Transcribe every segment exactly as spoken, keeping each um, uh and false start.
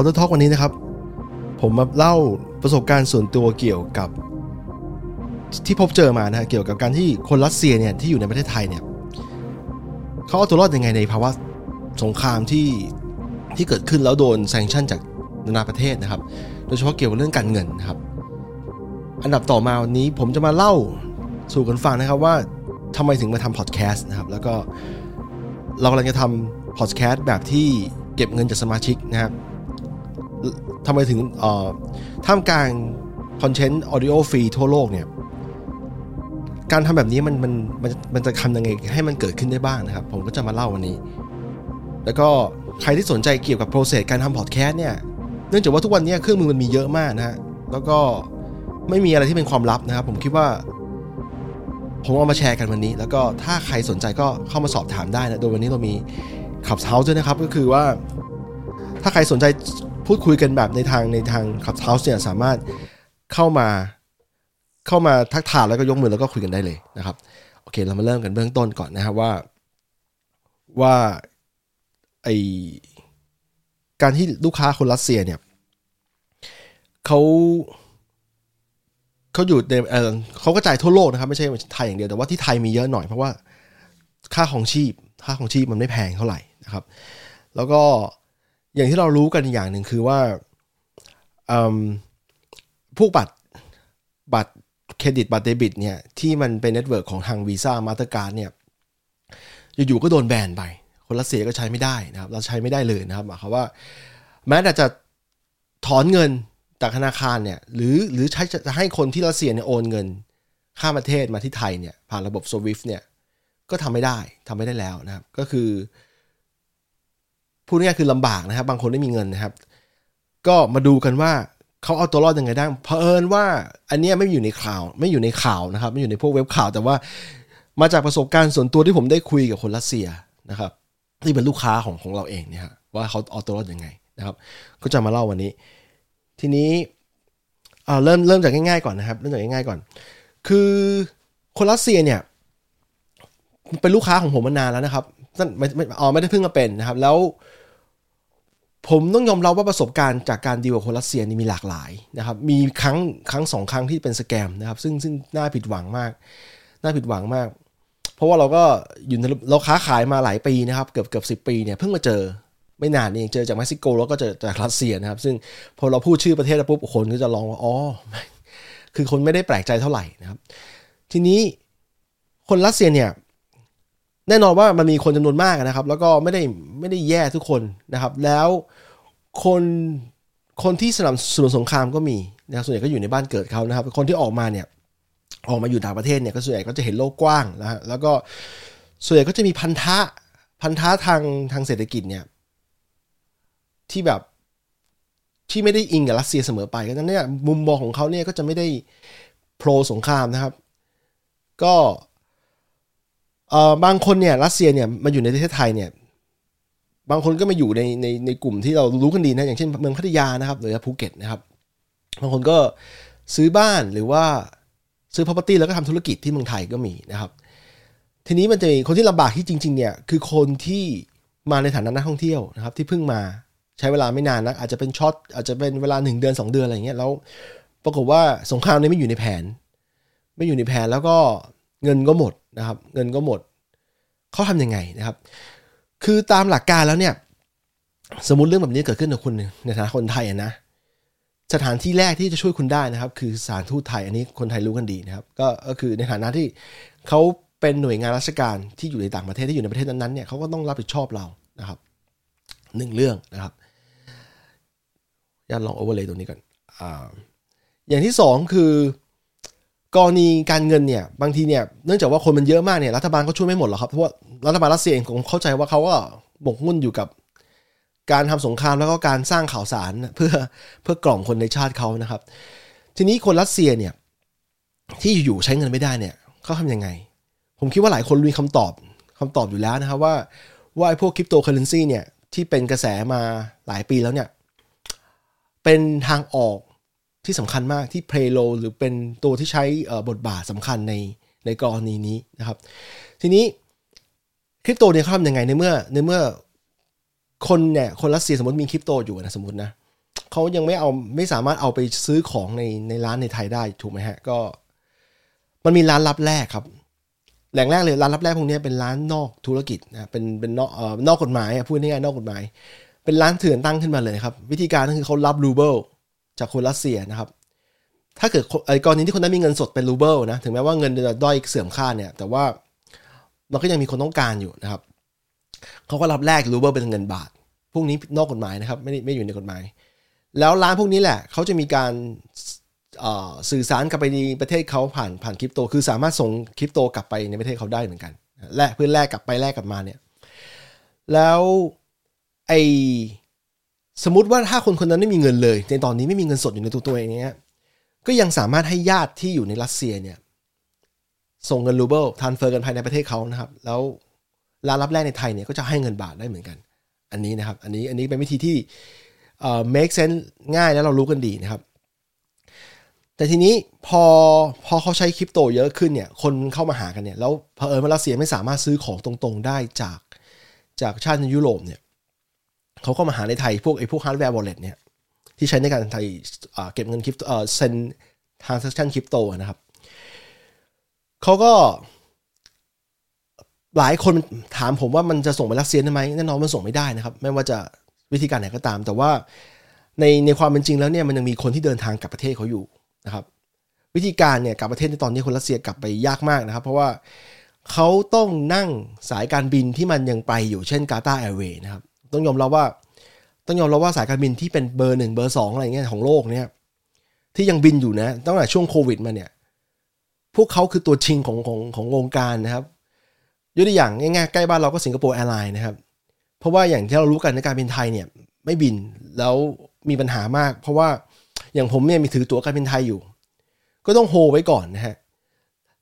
Founder Talk วันนี้นะครับผมมาเล่าประสบการณ์ส่วนตัวเกี่ยวกับที่พบเจอมานะฮะเกี่ยวกับการที่คนรัสเซียเนี่ยที่อยู่ในประเทศไทยเนี่ยเขาเอาตัวรอดยังไงในภาวะสงครามที่ที่เกิดขึ้นแล้วโดนแซงชั่นจากนานาประเทศนะครับโดยเฉพาะเกี่ยวกับเรื่องการเงินนะครับอันดับต่อมาวันนี้ผมจะมาเล่าสู่กันฟังนะครับว่าทำไมถึงมาทำพอดแคสต์นะครับแล้วก็เรากำลังจะทำพอดแคสต์แบบที่เก็บเงินจากสมาชิกนะครับทำไมถึงเอ่อท่ามกลางคอนเทนต์ออดิโอฟรีทั่วโลกเนี่ยการทำแบบนี้มันมันมันมันจะทำยังไงให้มันเกิดขึ้นได้บ้างนะครับผมก็จะมาเล่าวันนี้แล้วก็ใครที่สนใจเกี่ยวกับโปรเซสการทำพอดแคสต์เนี่ยเนื่องจากว่าทุกวันนี้เครื่องมือมันมีเยอะมากนะฮะแล้วก็ไม่มีอะไรที่เป็นความลับนะครับผมคิดว่าผมเอามาแชร์กันวันนี้แล้วก็ถ้าใครสนใจก็เข้ามาสอบถามได้นะโดยวันนี้เรามีClubhouseด้วยนะครับก็คือว่าถ้าใครสนใจพูดคุยกันแบบในทางในทางClubhouseเนี่ยสามารถเข้ามาเข้ามาทักทายแล้วก็ยกมือแล้วก็คุยกันได้เลยนะครับโอเคเรามาเริ่มกันเบื้องต้นก่อนนะครับว่าว่าไอการที่ลูกค้าคนรัสเซียเนี่ยเขาเขาอยู่ในเออเขาก็จ่ายทั่วโลกนะครับไม่ใช่ไทยอย่างเดียวแต่ว่าที่ไทยมีเยอะหน่อยเพราะว่าค่าของชีพค่าของชีพมันไม่แพงเท่าไหร่นะครับแล้วก็อย่างที่เรารู้กันอย่างหนึ่งคือว่าพวกบัตรบัตรเครดิตบัตรเดบิตเนี่ยที่มันเป็นเน็ตเวิร์กของทาง Visa Mastercard เนี่ยอยู่ๆก็โดนแบนไปคนรัสเซียก็ใช้ไม่ได้นะครับเราใช้ไม่ได้เลยนะครับหมายความว่าแม้แต่จะถอนเงินจากธนาคารเนี่ยหรือหรือใช้จะให้คนที่รัสเซียเนี่ยโอนเงินข้ามประเทศมาที่ไทยเนี่ยผ่านระบบ สวิฟต์ เนี่ยก็ทำไม่ได้ทำไม่ได้แล้วนะครับก็คือพูดง่ายๆคือลำบากนะครับบางคนไม่มีเงินนะครับก็มาดูกันว่าเขาเอาตัวรอดยังไงได้เผอิญว่าอันเนี้ยไม่อยู่ในข่าวไม่อยู่ในข่าวนะครับไม่อยู่ในพวกเว็บข่าวแต่ว่ามาจากประสบการณ์ส่วนตัวที่ผมได้คุยกับคนรัสเซียนะครับที่เป็นลูกค้าของของเราเองเนี่ยว่าเขาเอาตัวรอดยังไงนะครับก็จะมาเล่าวันนี้ทีนี้อ่าเริ่มเริ่มจากง่ายๆก่อนนะครับเริ่มจากง่ายๆก่อนคือคนรัสเซียเนี่ยเป็นลูกค้าของผมมานานแล้วนะครับนั่นไม่ไม่อ๋อไม่ได้เพิ่งมาเป็นนะครับแล้วผมต้องยอมรับว่าประสบการณ์จากการดีลกับคนรัสเซียนี่มีหลากหลายนะครับมีครั้งครั้งสองครั้งที่เป็นสแกมนะครับซึ่งซึ่งน่าผิดหวังมากน่าผิดหวังมากเพราะว่าเราก็อยู่เราค้าขายมาหลายปีนะครับเกือบเกือบสิบปีเนี่ยเพิ่งมาเจอไม่นานเองเจอจากเม็กซิโกแล้วก็เจอจากรัสเซียนะครับซึ่งพอเราพูดชื่อประเทศปุ๊บคนก็จะร้องว่าอ๋อคือคนไม่ได้แปลกใจเท่าไหร่นะครับทีนี้คนรัสเซียเนี่ยแน่นอนว่ามันมีคนจำนวนมากนะครับแล้วก็ไม่ได้ไม่ได้แย่ทุกคนนะครับแล้วคนคนที่สนับสนุนสงครามก็มีนะครับส่วนใหญ่ก็อยู่ในบ้านเกิดเขานะครับคนที่ออกมาเนี่ยออกมาอยู่ต่างประเทศเนี่ยก็ส่วนใหญ่ก็จะเห็นโลกกว้างนะฮะแล้วก็ส่วนใหญ่ก็จะมีพันธะพันธะทางทางเศรษฐกิจเนี่ยที่แบบที่ไม่ได้อิงกับรัสเซียเสมอไปก็นั้นเนี่ยมุมมองของเขาเนี่ยก็จะไม่ได้โปรสงครามนะครับก็เอ่อบางคนเนี่ยรัสเซียเนี่ยมาอยู่ในประเทศไทยเนี่ยบางคนก็มาอยู่ในในในกลุ่มที่เรารู้กันดีนะอย่างเช่นเมืองพัทยานะครับหรือภูเก็ตนะครับบางคนก็ซื้อบ้านหรือว่าซื้อ property แล้วก็ทำธุรกิจที่เมืองไทยก็มีนะครับทีนี้มันจะมีคนที่ลำบากที่จริงๆเนี่ยคือคนที่มาในฐานะนักท่องเที่ยวนะครับที่เพิ่งมาใช้เวลาไม่นานนะอาจจะเป็นช็อตอาจจะเป็นเวลาหนึ่งเดือนสองเดือนอะไรอย่างเงี้ยแล้วปรากฏว่าสงครามนี้ไม่อยู่ในแผนไม่อยู่ในแผนแล้วก็เงินก็หมดนะครับเงินก็หมดเขาทำยังไงนะครับคือตามหลักการแล้วเนี่ยสมมุติเรื่องแบบนี้เกิดขึ้นกับคุณในฐานะคนไทยนะสถานที่แรกที่จะช่วยคุณได้นะครับคือสถานทูตไทยอันนี้คนไทยรู้กันดีนะครับก็ก็คือในฐานะที่เขาเป็นหน่วยงานราชการที่อยู่ในต่างประเทศที่อยู่ในประเทศนั้นๆเนี่ยเขาก็ต้องรับผิดชอบเรานะครับหนึ่งเรื่องนะครับย่าลองโอเวอร์เลย์ตรงนี้ก่อนอ่าอย่างที่สองคือกรณีการเงินเนี่ยบางทีเนี่ยเนื่องจากว่าคนมันเยอะมากเนี่ยรัฐบาลก็ช่วยไม่หมดหรอกครับเพราะว่ารัฐบาลรัสเซียเองผมเข้าใจว่าเขาก็หมกมุ่นอยู่กับการทำสงครามแล้วก็การสร้างข่าวสารเพื่อเพื่อกล่อมคนในชาติเขานะครับทีนี้คนรัสเซียเนี่ยที่อยู่ใช้เงินไม่ได้เนี่ยเขาทำยังไงผมคิดว่าหลายคนมีคำตอบคำตอบอยู่แล้วนะครับว่าว่าไอ้พวกคริปโตเคอเรนซีเนี่ยที่เป็นกระแสมาหลายปีแล้วเนี่ยเป็นทางออกที่สำคัญมากที่ play low หรือเป็นตัวที่ใช้บทบาทสำคัญในในกรณีนี้นะครับทีนี้คริปโตเนี่ยเขาทำยังไงในเมื่อในเมื่อคนเนี่ยคนรัสเซียสมมติมีคริปโตอยู่นะสมมตินะ เขายังไม่เอาไม่สามารถเอาไปซื้อของในในร้านในไทยได้ถูกไหมฮะก็มันมีร้านรับแรกครับแหล่งแรกเลยร้านรับแรกพวกนี้เป็นร้านนอกธุรกิจนะเป็นเป็นนอกเอ่อนอกกฎหมายพูดง่ายๆนอกกฎหมายเป็นร้านเถื่อนตั้งขึ้นมาเลยครับวิธีการก็คือเขารับรูเบิลจากคนรัสเซียนะครับถ้าเกิดไอ้กรณีที่คนนั้นมีเงินสดเป็นรูเบิลนะถึงแม้ว่าเงินจะด้อยเสื่อมค่าเนี่ยแต่ว่ามันก็ยังมีคนต้องการอยู่นะครับเขาก็รับแลกรูเบิลเป็นเงินบาทพวกนี้นอกกฎหมายนะครับไม่ไม่อยู่ในกฎหมายแล้วร้านพวกนี้แหละเขาจะมีการสื่อสารกับไปในประเทศเขาผ่านผ่านคริปโตคือสามารถส่งคริปโตกลับไปในประเทศเขาได้เหมือนกันแลกเพื่อแลกกลับไปแลกกลับมาเนี่ยแล้วไอสมมติว่าถ้าคนคนนั้นไม่มีเงินเลยในตอนนี้ไม่มีเงินสดอยู่ในตัวตัวเองเนี่ยก็ยังสามารถให้ญาติที่อยู่ในรัสเซียเนี่ยส่งเงินรูเบิลทรานสเฟอร์กันภายในประเทศเขานะครับแล้วร้านรับแลกในไทยเนี่ยก็จะให้เงินบาทได้เหมือนกันอันนี้นะครับอันนี้อันนี้เป็นวิธีที่เอ่อ make sense ง่ายแล้วเรารู้กันดีนะครับแต่ทีนี้พอพอเขาใช้คริปโตเยอะขึ้นเนี่ยคนเข้ามาหากันเนี่ยแล้วเผอิญว่ารัสเซียไม่สามารถซื้อของตรงๆได้จากจากชาติในยุโรปเนี่ยเขาก็มาหาในไทยพวกไอ้พวก hardware wallet เนี่ยที่ใช้ในการไทยเก็บเงินคริปโตเอ่อเซ็น transaction คริปโตนะครับเขาก็หลายคนถามผมว่ามันจะส่งไปรัสเซียได้ไหมแน่นอนมันส่งไม่ได้นะครับไม่ว่าจะวิธีการไหนก็ตามแต่ว่าในในความเป็นจริงแล้วเนี่ยมันยังมีคนที่เดินทางกลับประเทศเขาอยู่นะครับวิธีการเนี่ยกลับประเทศในตอนนี้คนรัสเซียกลับไปยากมากนะครับเพราะว่าเขาต้องนั่งสายการบินที่มันยังไปอยู่เช่นกาตาร์แอร์เวย์นะครับต้องยอมรับว่าต้องยอมรับว่าสายการบินที่เป็นเบอร์หนึ่งเบอร์สองอะไรเงี้ยของโลกเนี่ยที่ยังบินอยู่นะตั้งแต่ช่วงโควิดมาเนี่ยพวกเขาคือตัวชิงของของของวงการนะครับยกตัวอย่างง่ายๆใกล้บ้านเราก็สิงคโปร์แอร์ไลน์นะครับเพราะว่าอย่างที่เรารู้กันในการบินไทยเนี่ยไม่บินแล้วมีปัญหามากเพราะว่าอย่างผมเนี่ยมีถือตั๋วการบินไทยอยู่ก็ต้องโฮไว้ก่อนนะฮะ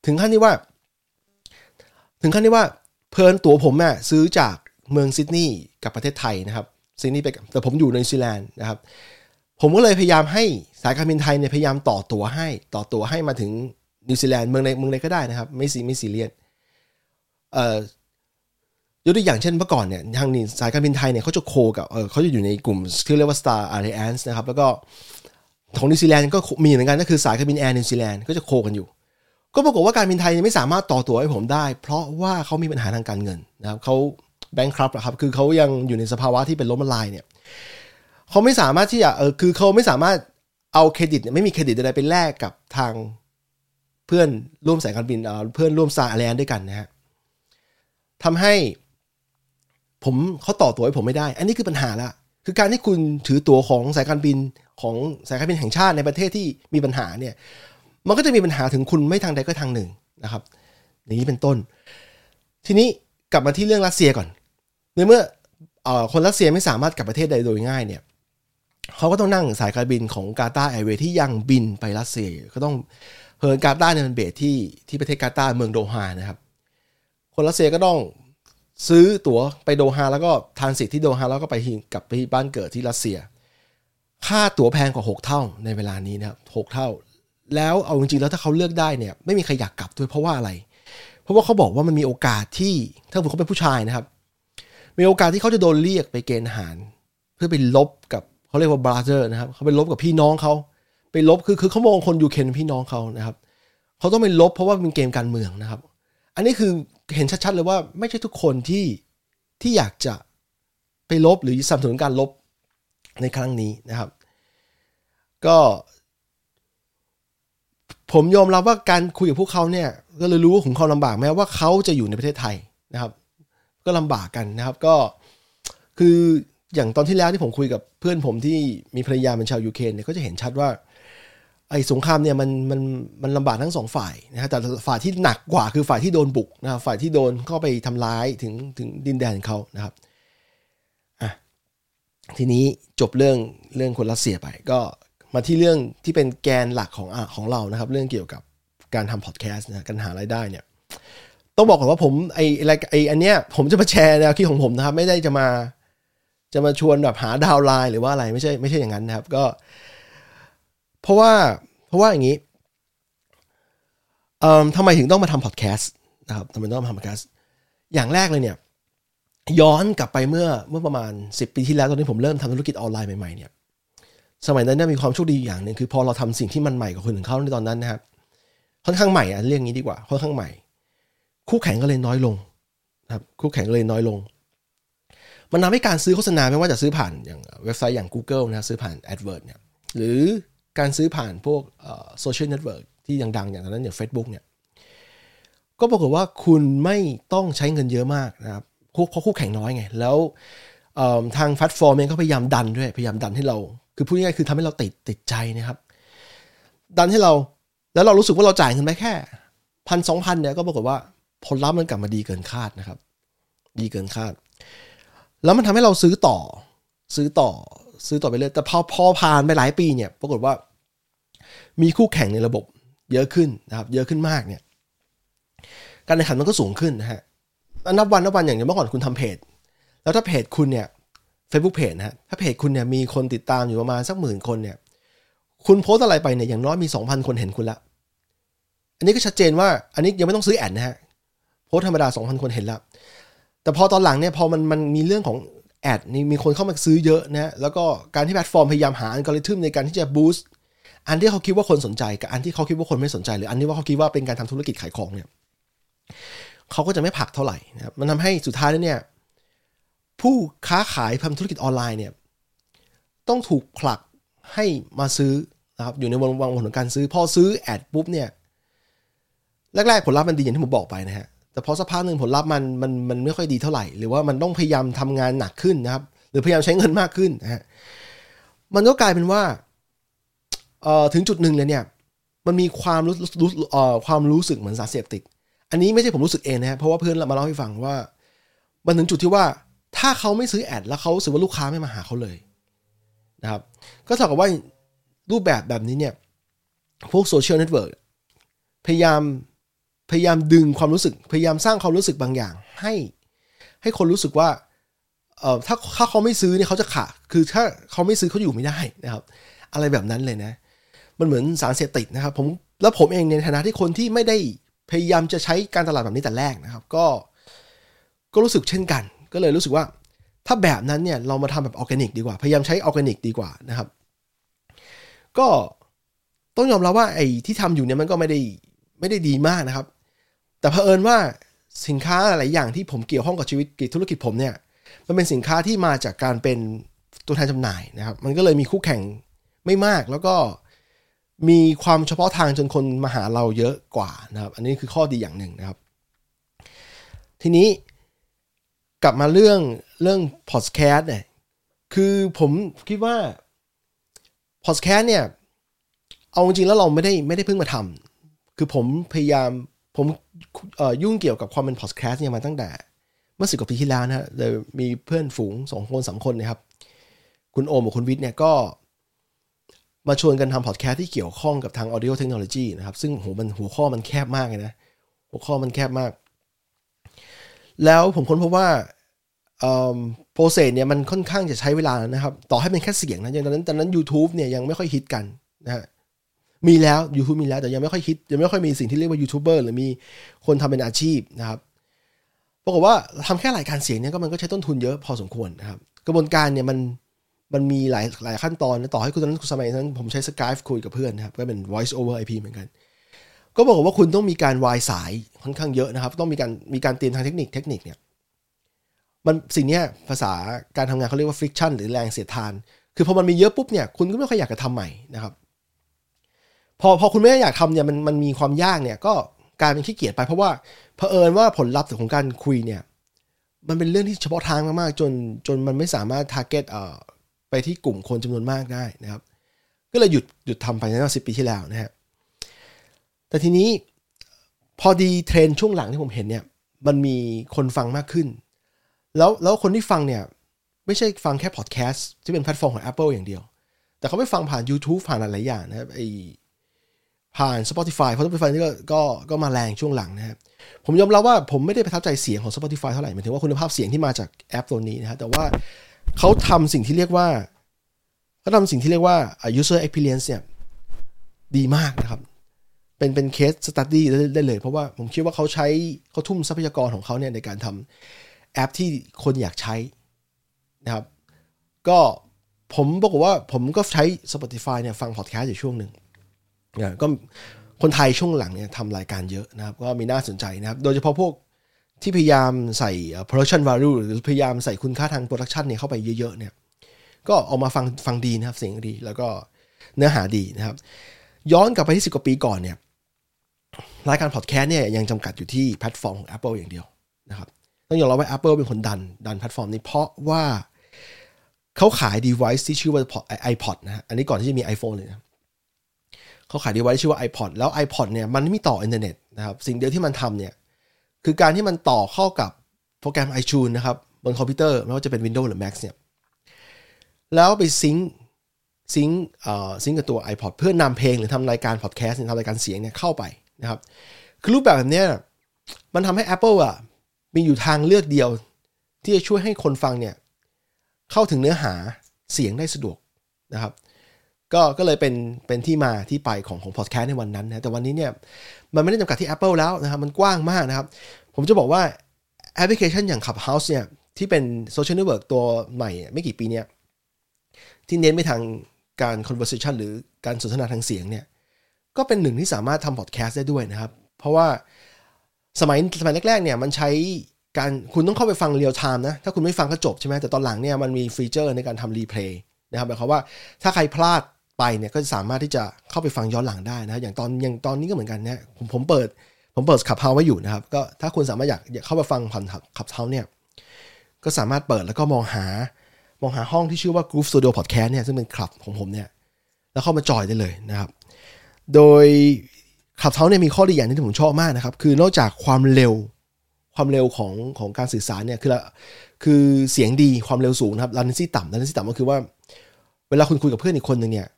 ถึงขั้นที่ว่าถึงขั้นที่ว่าเพลินตั๋วผมเนี่ยซื้อจากเมืองซิดนีย์กับประเทศไทยนะครับซิดนีย์ไปแต่ผมอยู่ในนิวซีแลนด์นะครับผมก็เลยพยายามให้สายการบินไทยเนี่ยพยายามต่อตั๋วให้ต่อตั๋วให้มาถึงนิวซีแลนด์เมืองไหนเมืองไหนก็ได้นะครับไม่ซีไม่ซีเรียสเอ่อยกตัวอย่างเช่นเมื่อก่อนเนี่ยทางนี้สายการบินไทยเนี่ยเขาจะโคกับเออเขาจะอยู่ในกลุ่มที่เรียกว่า Star Alliance นะครับแล้วก็ของนิวซีแลนด์ก็มีเหมือนกันก็คือสายการบินแอร์นิวซีแลนด์ก็จะโคกันอยู่ก็ปรากฏว่าการบินไทยไม่สามารถต่อตั๋วให้ผมได้เพราะว่าเขามีปัญหาทางการเงินนะครับเขาแบงค์ครัพนะครับคือเขายังอยู่ในสภาวะที่เป็นล้มละลายเนี่ยเขาไม่สามารถที่จะเออคือเขาไม่สามารถเอาเครดิตไม่มีเครดิตอะไรไปแลกกับทางเพื่อนร่วมสายการบินเอ่อเพื่อนร่วม Star Alliance ด้วยกันนะฮะทำให้ผมเขาต่อตั๋วให้ผมไม่ได้อันนี้คือปัญหาละคือการที่คุณถือตั๋วของสายการบินของสายการบินแห่งชาติในประเทศที่มีปัญหาเนี่ยมันก็จะมีปัญหาถึงคุณไม่ทางใดก็ทางหนึ่งนะครับอย่างนี้เป็นต้นทีนี้กลับมาที่เรื่องรัสเซียก่อนในเมื่อคนรัสเซียไม่สามารถกลับประเทศใดโดยง่ายเนี่ยเขาก็ต้องนั่งสายการบินของกาตาร์แอร์เวย์ที่ยังบินไปรัสเซียก็ต้องเฮิร์นกาตาร์เนี่ยมันเบสที่ที่ประเทศกาตาร์เมืองโดฮานะครับคนรัสเซียก็ต้องซื้อตั๋วไปโดฮาแล้วก็ทรานสิตที่โดฮาแล้วก็ไปกลับไปบ้านเกิดที่รัสเซียค่าตั๋วแพงกว่าหกเท่าในเวลานี้นะครับหกเท่าแล้วเอาจริงๆแล้วถ้าเขาเลือกได้เนี่ยไม่มีใครอยากกลับด้วยเพราะว่าอะไรเพราะว่าเขาบอกว่ามันมีโอกาสที่ถ้าผมเขาเป็นผู้ชายนะครับมีโอกาสที่เขาจะโดนเรียกไปเกณฑ์ทหารเพื่อไปลบกับเขาเรียกว่าบราเธอร์นะครับเขาไปลบกับพี่น้องเขาไปลบคือคือเขามองคนยูเครนเป็นพี่น้องเขานะครับเขาต้องไปลบเพราะว่าเป็นเกมการเมืองนะครับอันนี้คือเห็นชัดๆเลยว่าไม่ใช่ทุกคนที่ที่อยากจะไปลบหรือสนับสนุนการลบในครั้งนี้นะครับก็ผมยอมรับว่าการคุยกับพวกเขาเนี่ยก็เลยรู้ว่าของเขาลำบากแม้ว่าเขาจะอยู่ในประเทศไทยนะครับก็ลำบากกันนะครับก็คืออย่างตอนที่แล้วที่ผมคุยกับเพื่อนผมที่มีภรรยาเป็นชาวยูเครนเนี่ยก็จะเห็นชัดว่าไอ้สงครามเนี่ยมันมันมันลำบากทั้งสองฝ่ายนะฮะแต่ฝ่ายที่หนักกว่าคือฝ่ายที่โดนบุกนะฝ่ายที่โดนเข้าไปทำร้ายถึงถึงดินแดนเขานะครับอ่ะทีนี้จบเรื่องเรื่องคนรัสเซียไปก็มาที่เรื่องที่เป็นแกนหลักของอ่ะของเรานะครับเรื่องเกี่ยวกับการทำพอดแคสต์นะการหารายได้เนี่ยต้องบอกก่อนว่าผมไอ้อะไรไอ้อันเนี้ยผมจะมาแชร์แนวคิดของผมนะครับไม่ได้จะมาจะมาชวนแบบหาดาวไลน์หรือว่าอะไรไม่ใช่ไม่ใช่อย่างนั้นนะครับก็เพราะว่าเพราะว่าอย่างนี้เอ่อทำไมถึงต้องมาทำพอดแคสต์นะครับทำไมต้องมาทำพอดแคสต์อย่างแรกเลยเนี่ยย้อนกลับไปเมื่อเมื่อประมาณสิบปีที่แล้วตอนนี้ผมเริ่มทำธุรกิจออนไลน์ใหม่ๆเนี่ย สมัยนั้นมีความโชคดีอย่างนึงคือพอเราทำสิ่งที่มันใหม่กว่าคนอื่นเขาในตอนนั้นนะครับค่อนข้างใหม่อ่ะเรื่องนี้ดีกว่าค่อนข้างใหม่คู่แข่งก็เลยน้อยลงนะครับคู่แข่งก็เลยน้อยลงมันทำให้การซื้อโฆษณาไม่ว่าจะซื้อผ่านอย่างเว็บไซต์อย่าง Google นะซื้อผ่าน AdWord เนี่ยหรือการซื้อผ่านพวกโซเชียลเน็ตเวิร์คที่ดังๆอย่างตอนนั้นอย่าง Facebook เนี่ยก็ปรากฏว่าคุณไม่ต้องใช้เงินเยอะมากนะครับคู่คู่แข่งน้อยไงแล้วทางแพลตฟอร์มเองก็พยายามดันด้วยพยายามดันให้เราคือพูดง่ายๆคือทำให้เราติดติดใจนะครับดันให้เราแล้วเรารู้สึกว่าเราจ่ายเงินไปแค่ หนึ่งพัน สองพัน เนี่ยก็ปรากฏว่าผลลัพธ์มันกลับมาดีเกินคาดนะครับดีเกินคาดแล้วมันทำให้เราซื้อต่อซื้อต่อซื้อต่อไปเรื่อยแต่พอพอผ่านไปหลายปีเนี่ยปรากฏว่ามีคู่แข่งในระบบเยอะขึ้นนะครับเยอะขึ้นมากเนี่ยการแข่งขันมันก็สูงขึ้นนะฮะนับวันนับวันอย่างเมื่อก่อนคุณทำเพจแล้วถ้าเพจคุณเนี่ย Facebook Page นะฮะถ้าเพจคุณเนี่ยมีคนติดตามอยู่ประมาณสักหมื่นคนเนี่ยคุณโพสอะไรไปเนี่ยอย่างน้อยมี สองพัน คนเห็นคุณละอันนี้ก็ชัดเจนว่าอันนี้ยังไม่ต้องซื้อแอดนะฮะโพสธรรมดา สองพัน คนเห็นละแต่พอตอนหลังเนี่ยพอมันมันมีเรื่องของแอดนี่มีคนเข้ามาซื้อเยอะนะแล้วก็การที่แพลตฟอร์มพยายามหาอัลกอริทึมในการที่จะบูสต์อันที่เขาคิดว่าคนสนใจกับอันที่เขาคิดว่าคนไม่สนใจหรืออันที่ว่าเขาคิดว่าเป็นการทำธุรกิจขายของเนี่ยเขาก็จะไม่ผลักเท่าไหร่นะครับมันทำให้สุดท้ายแล้วเนี่ยผู้ค้าขายทำธุรกิจออนไลน์เนี่ยต้องถูกผลักให้มาซื้อนะครับอยู่ในวงวงของการซื้อพอซื้อแอดปุ๊บเนี่ยแรกๆผลลัพธ์มันดีอย่างที่ผมบอกไปนะฮะแต่พอสักพักนึงผลลัพธ์มันมันมันไม่ค่อยดีเท่าไหร่หรือว่ามันต้องพยายามทำงานหนักขึ้นนะครับหรือพยายามใช้เงินมากขึ้นนะฮะมันก็กลายเป็นว่าเอ่อถึงจุดนึงเลยเนี่ยมันมีความรู้รู้เอ่อความรู้สึกเหมือนสารเสพติดอันนี้ไม่ใช่ผมรู้สึกเองนะฮะเพราะว่าเพื่อนมาเล่าให้ฟังว่ามันถึงจุดที่ว่าถ้าเขาไม่ซื้อแอดแล้วเขารู้สึกว่าลูกค้าไม่มาหาเขาเลยนะครับก็เท่ากับว่ารูปแบบแบบนี้เนี่ยพวกโซเชียลเน็ตเวิร์คพยายามพยายามดึงความรู้สึกพยายามสร้างความรู้สึกบางอย่างให้ให้คนรู้สึกว่าเอ่อถ้าถ้าเขาไม่ซื้อเนี่ยเขาจะขาดคือถ้าเขาไม่ซื้อเขาอยู่ไม่ได้นะครับอะไรแบบนั้นเลยนะมันเหมือนสารเสพติดนะครับผมแล้วผมเองในฐานะที่คนที่ไม่ได้พยายามจะใช้การตลาดแบบนี้แต่แรกนะครับก็ก็รู้สึกเช่นกันก็เลยรู้สึกว่าถ้าแบบนั้นเนี่ยเรามาทำแบบออร์แกนิกดีกว่าพยายามใช้ออร์แกนิกดีกว่านะครับก็ต้องยอมรับว่าไอ้ที่ทำอยู่เนี่ยมันก็ไม่ได้ไม่ได้ดีมากนะครับแต่เผอิญว่าสินค้าหลายอย่างที่ผมเกี่ยวข้องกับชีวิตธุรกิจผมเนี่ยมันเป็นสินค้าที่มาจากการเป็นตัวแทนจำหน่ายนะครับมันก็เลยมีคู่แข่งไม่มากแล้วก็มีความเฉพาะทางจนคนมาหาเราเยอะกว่านะครับอันนี้คือข้อดีอย่างหนึ่งนะครับทีนี้กลับมาเรื่องเรื่อง Podcast เนี่ยคือผมคิดว่า Podcast เนี่ยเอาจริงๆแล้วเราไม่ได้ไม่ได้เพิ่งมาทำคือผมพยายามผมยุ่งเกี่ยวกับความเป็น Podcast เนี่ยมาตั้งแต่เมื่อสิบกว่าปีที่แล้วนะฮะเลยมีเพื่อนฝูงสองคนสามคนนะครับคุณโอมกับคุณวิทย์เนี่ยก็มาชวนกันทำ Podcast ที่เกี่ยวข้องกับทาง Audio Technology นะครับซึ่งโหมันหัวข้อมันแคบมากเลยนะหัวข้อมันแคบมากแล้วผมค้นพบว่าโปรเซสเนี่ยมันค่อนข้างจะใช้เวลานะครับต่อให้เป็นแค่เสียงนะอย่างตอนนั้นตอนนั้น YouTube เนี่ยยังไม่ค่อยฮิตกันนะฮะมีแล้ว YouTube มีแล้วแต่ยังไม่ค่อยฮิตยังไม่ค่อยมีสิ่งที่เรียกว่ายูทูบเบอร์หรือมีคนทำเป็นอาชีพนะครับปรากฏว่าทำแค่รายการเสียงเนี่ยก็มันก็ใช้ต้นทุนเยอะพอสมควรนะครับกระบวนการเนี่ยมันมันมีหลายหลายขั้นตอนต่อให้คุณตอนนั้นสมัยนั้นผมใช้ Skype คุยกับเพื่อนนะครับก็เป็น Voice over ไอ พี เหมือนกันก็บอกว่าคุณต้องมีการวายสายค่อนข้างเยอะนะครับต้องมีการมีการเตรียมทางเทคนิคเทคนิคเนี่ยมันสิ่งนี้ภาษาการทำงานเขาเรียกว่า friction หรือแรงเสียดทานคือพอมันมีเยอะปุ๊บเนี่ยคุณก็ไม่ค่อยอยากจะทำใหม่นะครับพอพอคุณไม่อยากทำเนี่ยมันมันมีความยากเนี่ยก็กลายเป็นขี้เกียจไปเพราะว่าเผอิญว่าผลลัพธ์ของการคุยเนี่ยมันเป็นเรื่องที่เฉพาะทางมากๆจนจนมันไม่สามารถ target เอ่อไปที่กลุ่มคนจำนวนมากได้นะครับก็เลยหยุดหยุดทำไปตั้งแต่สิบปีที่แล้วนะฮะแต่ทีนี้พอดีเทรนด์ช่วงหลังที่ผมเห็นเนี่ยมันมีคนฟังมากขึ้นแล้วแล้วคนที่ฟังเนี่ยไม่ใช่ฟังแค่พอดแคสต์ที่เป็นแพลตฟอร์มของ Apple อย่างเดียวแต่เขาไปฟังผ่าน YouTube ผ่านหลายๆอย่างนะครับไอผ่าน Spotify เพราะ Spotify นี่ก็ก็ก็มาแรงช่วงหลังนะครับผมยอมรับ ว่าผมไม่ได้ประทับใจเสียงของ Spotify เท่าไหร่หมายถึงว่าคุณภาพเสียงที่มาจากแอปตัวนี้นะฮะแต่ว่าเขาทำสิ่งที่เรียกว่าเขาทำสิ่งที่เรียกว่า user experience เนี่ยดีมากนะครับเป็นเป็นเคสสตั๊ดดี้ได้เลยเพราะว่าผมคิดว่าเขาใช้เขาทุ่มทรัพยากรของเขาเนี่ยในการทำแอปที่คนอยากใช้นะครับก็ ผมบอกว่าผมก็ใช้ Spotify เนี่ยฟัง Podcast อยู่ช่วงหนึ่งเนี่ยก็คนไทยช่วงหลังเนี่ยทำรายการเยอะนะครับก็มีน่าสนใจนะครับโดยเฉพาะพวกที่พยายามใส่ production value หรือพยายามใส่คุณค่าทาง production เนี่ยเข้าไปเยอะๆเนี่ยก็เอามาฟังฟังดีนะครับเสียงดีแล้วก็เนื้อหาดีนะครับย้อนกลับไปที่สิบกว่าปีก่อนเนี่ยรายการ podcast เนี่ยยังจำกัดอยู่ที่แพลตฟอร์มของ Apple อย่างเดียวนะครับต้องยอมรับว่า Apple เป็นคนดันดันแพลตฟอร์มนี้เพราะว่าเขาขาย device ที่ชื่อว่า iPod นะอันนี้ก่อนที่จะมี iPhone เลยนะเขาขาย device ชื่อว่า iPod แล้ว iPod เนี่ยมันไม่มีต่ออินเทอร์เน็ตนะครับสิ่งเดียวที่มันทำเนี่ยคือการที่มันต่อเข้ากับโปรแกรม iTunes นะครับบนคอมพิวเตอร์ไม่ว่าจะเป็น Windows หรือ Mac เนี่ยแล้วไปซิงค์ซิงค์เอ่อซิงค์กับตัว iPod เพื่อนำเพลงหรือทำรายการ podcast หรือทำรายการเสียงเนี่ยเข้าไปนะครับคือรูปแบบแบบนี้มันทำให้ Apple อ่ะมีอยู่ทางเลือกเดียวที่จะช่วยให้คนฟังเนี่ยเข้าถึงเนื้อหาเสียงได้สะดวกนะครับก็ก็เลยเป็นเป็นที่มาที่ไปของของ podcast ในวันนั้นนะแต่วันนี้เนี่ยมันไม่ได้จำกัดที่ Apple แล้วนะครับมันกว้างมากนะครับผมจะบอกว่าแอปพลิเคชันอย่าง Clubhouse เนี่ยที่เป็น social network ตัวใหม่ไม่กี่ปีเนี่ยที่เน้นไปทางการ conversation หรือการสนทนาทางเสียงเนี่ยก็เป็นหนึ่งที่สามารถทำ podcast ได้ด้วยนะครับเพราะว่าสมัยสมัยแรกๆเนี่ยมันใช้การคุณต้องเข้าไปฟัง real time นะถ้าคุณไม่ฟังก็จบใช่ไหมแต่ตอนหลังเนี่ยมันมีฟีเจอร์ในการทำ replay นะครับหมายความว่าถ้าใครพลาดไปเนี่ยก็สามารถที่จะเข้าไปฟังย้อนหลังได้นะอย่างตอนอย่างตอนนี้ก็เหมือนกันนะผมผมเปิดผมเปิด Clubhouse ไว้อยู่นะครับก็ถ้าคุณสามารถอยากเข้าไปฟังผ่าน Clubhouse เนี่ยก็สามารถเปิดแล้วก็มองหามองหาห้องที่ชื่อว่า GROOV Studio Podcast เนี่ยซึ่งเป็นคลับของผมเนี่ยแล้วเข้ามาจอยได้เลยนะครับโดยClubhouseเนี่ยมีข้อดีอย่างนึงที่ผมชอบมากนะครับคือนอกจากความเร็วความเร็วของของการสื่อสารเนี่ยคือคือเสียงดีความเร็วสูงนะครับ latency ต่ำ latency ต่ำก็คือว่าเวลาคุณคุยกับเพื่อนอีกคนนึงเนี่ย